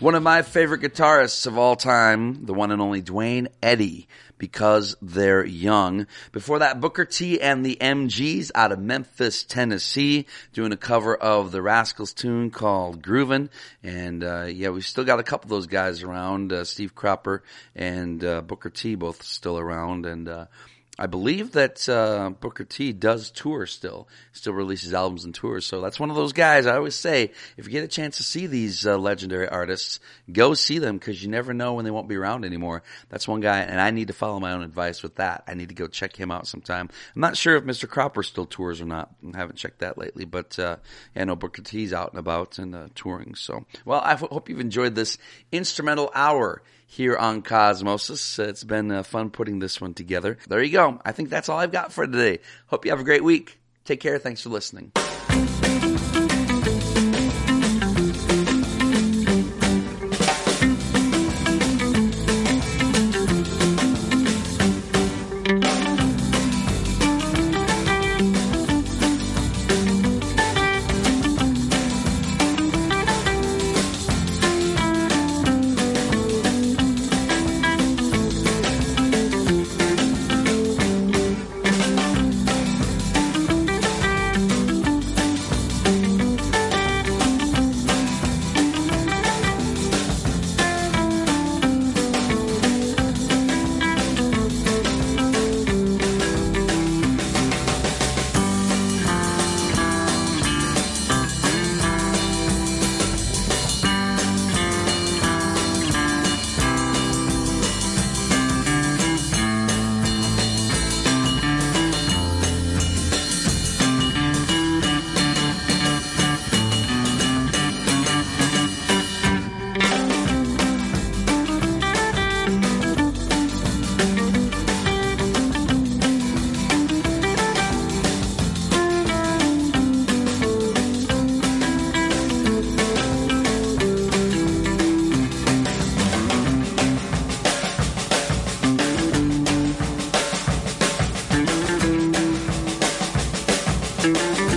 One of my favorite guitarists of all time, the one and only Duane Eddy, Because They're Young. Before that, Booker T and the MGs out of Memphis, Tennessee, doing a cover of the Rascals tune called Groovin'. And yeah, we've still got a couple of those guys around. Steve Cropper and Booker T both still around. And I believe that Booker T does tour still releases albums and tours. So that's one of those guys. I always say, if you get a chance to see these legendary artists, go see them, because you never know when they won't be around anymore. That's one guy, and I need to follow my own advice with that. I need to go check him out sometime. I'm not sure if Mr. Cropper still tours or not. I haven't checked that lately, but I know Booker T's out and about and touring. So, well, I hope you've enjoyed this instrumental hour here on Cosmosis. It's been fun putting this one together. There you go. I think that's all I've got for today. Hope you have a great week. Take care. Thanks for listening. We'll be right back.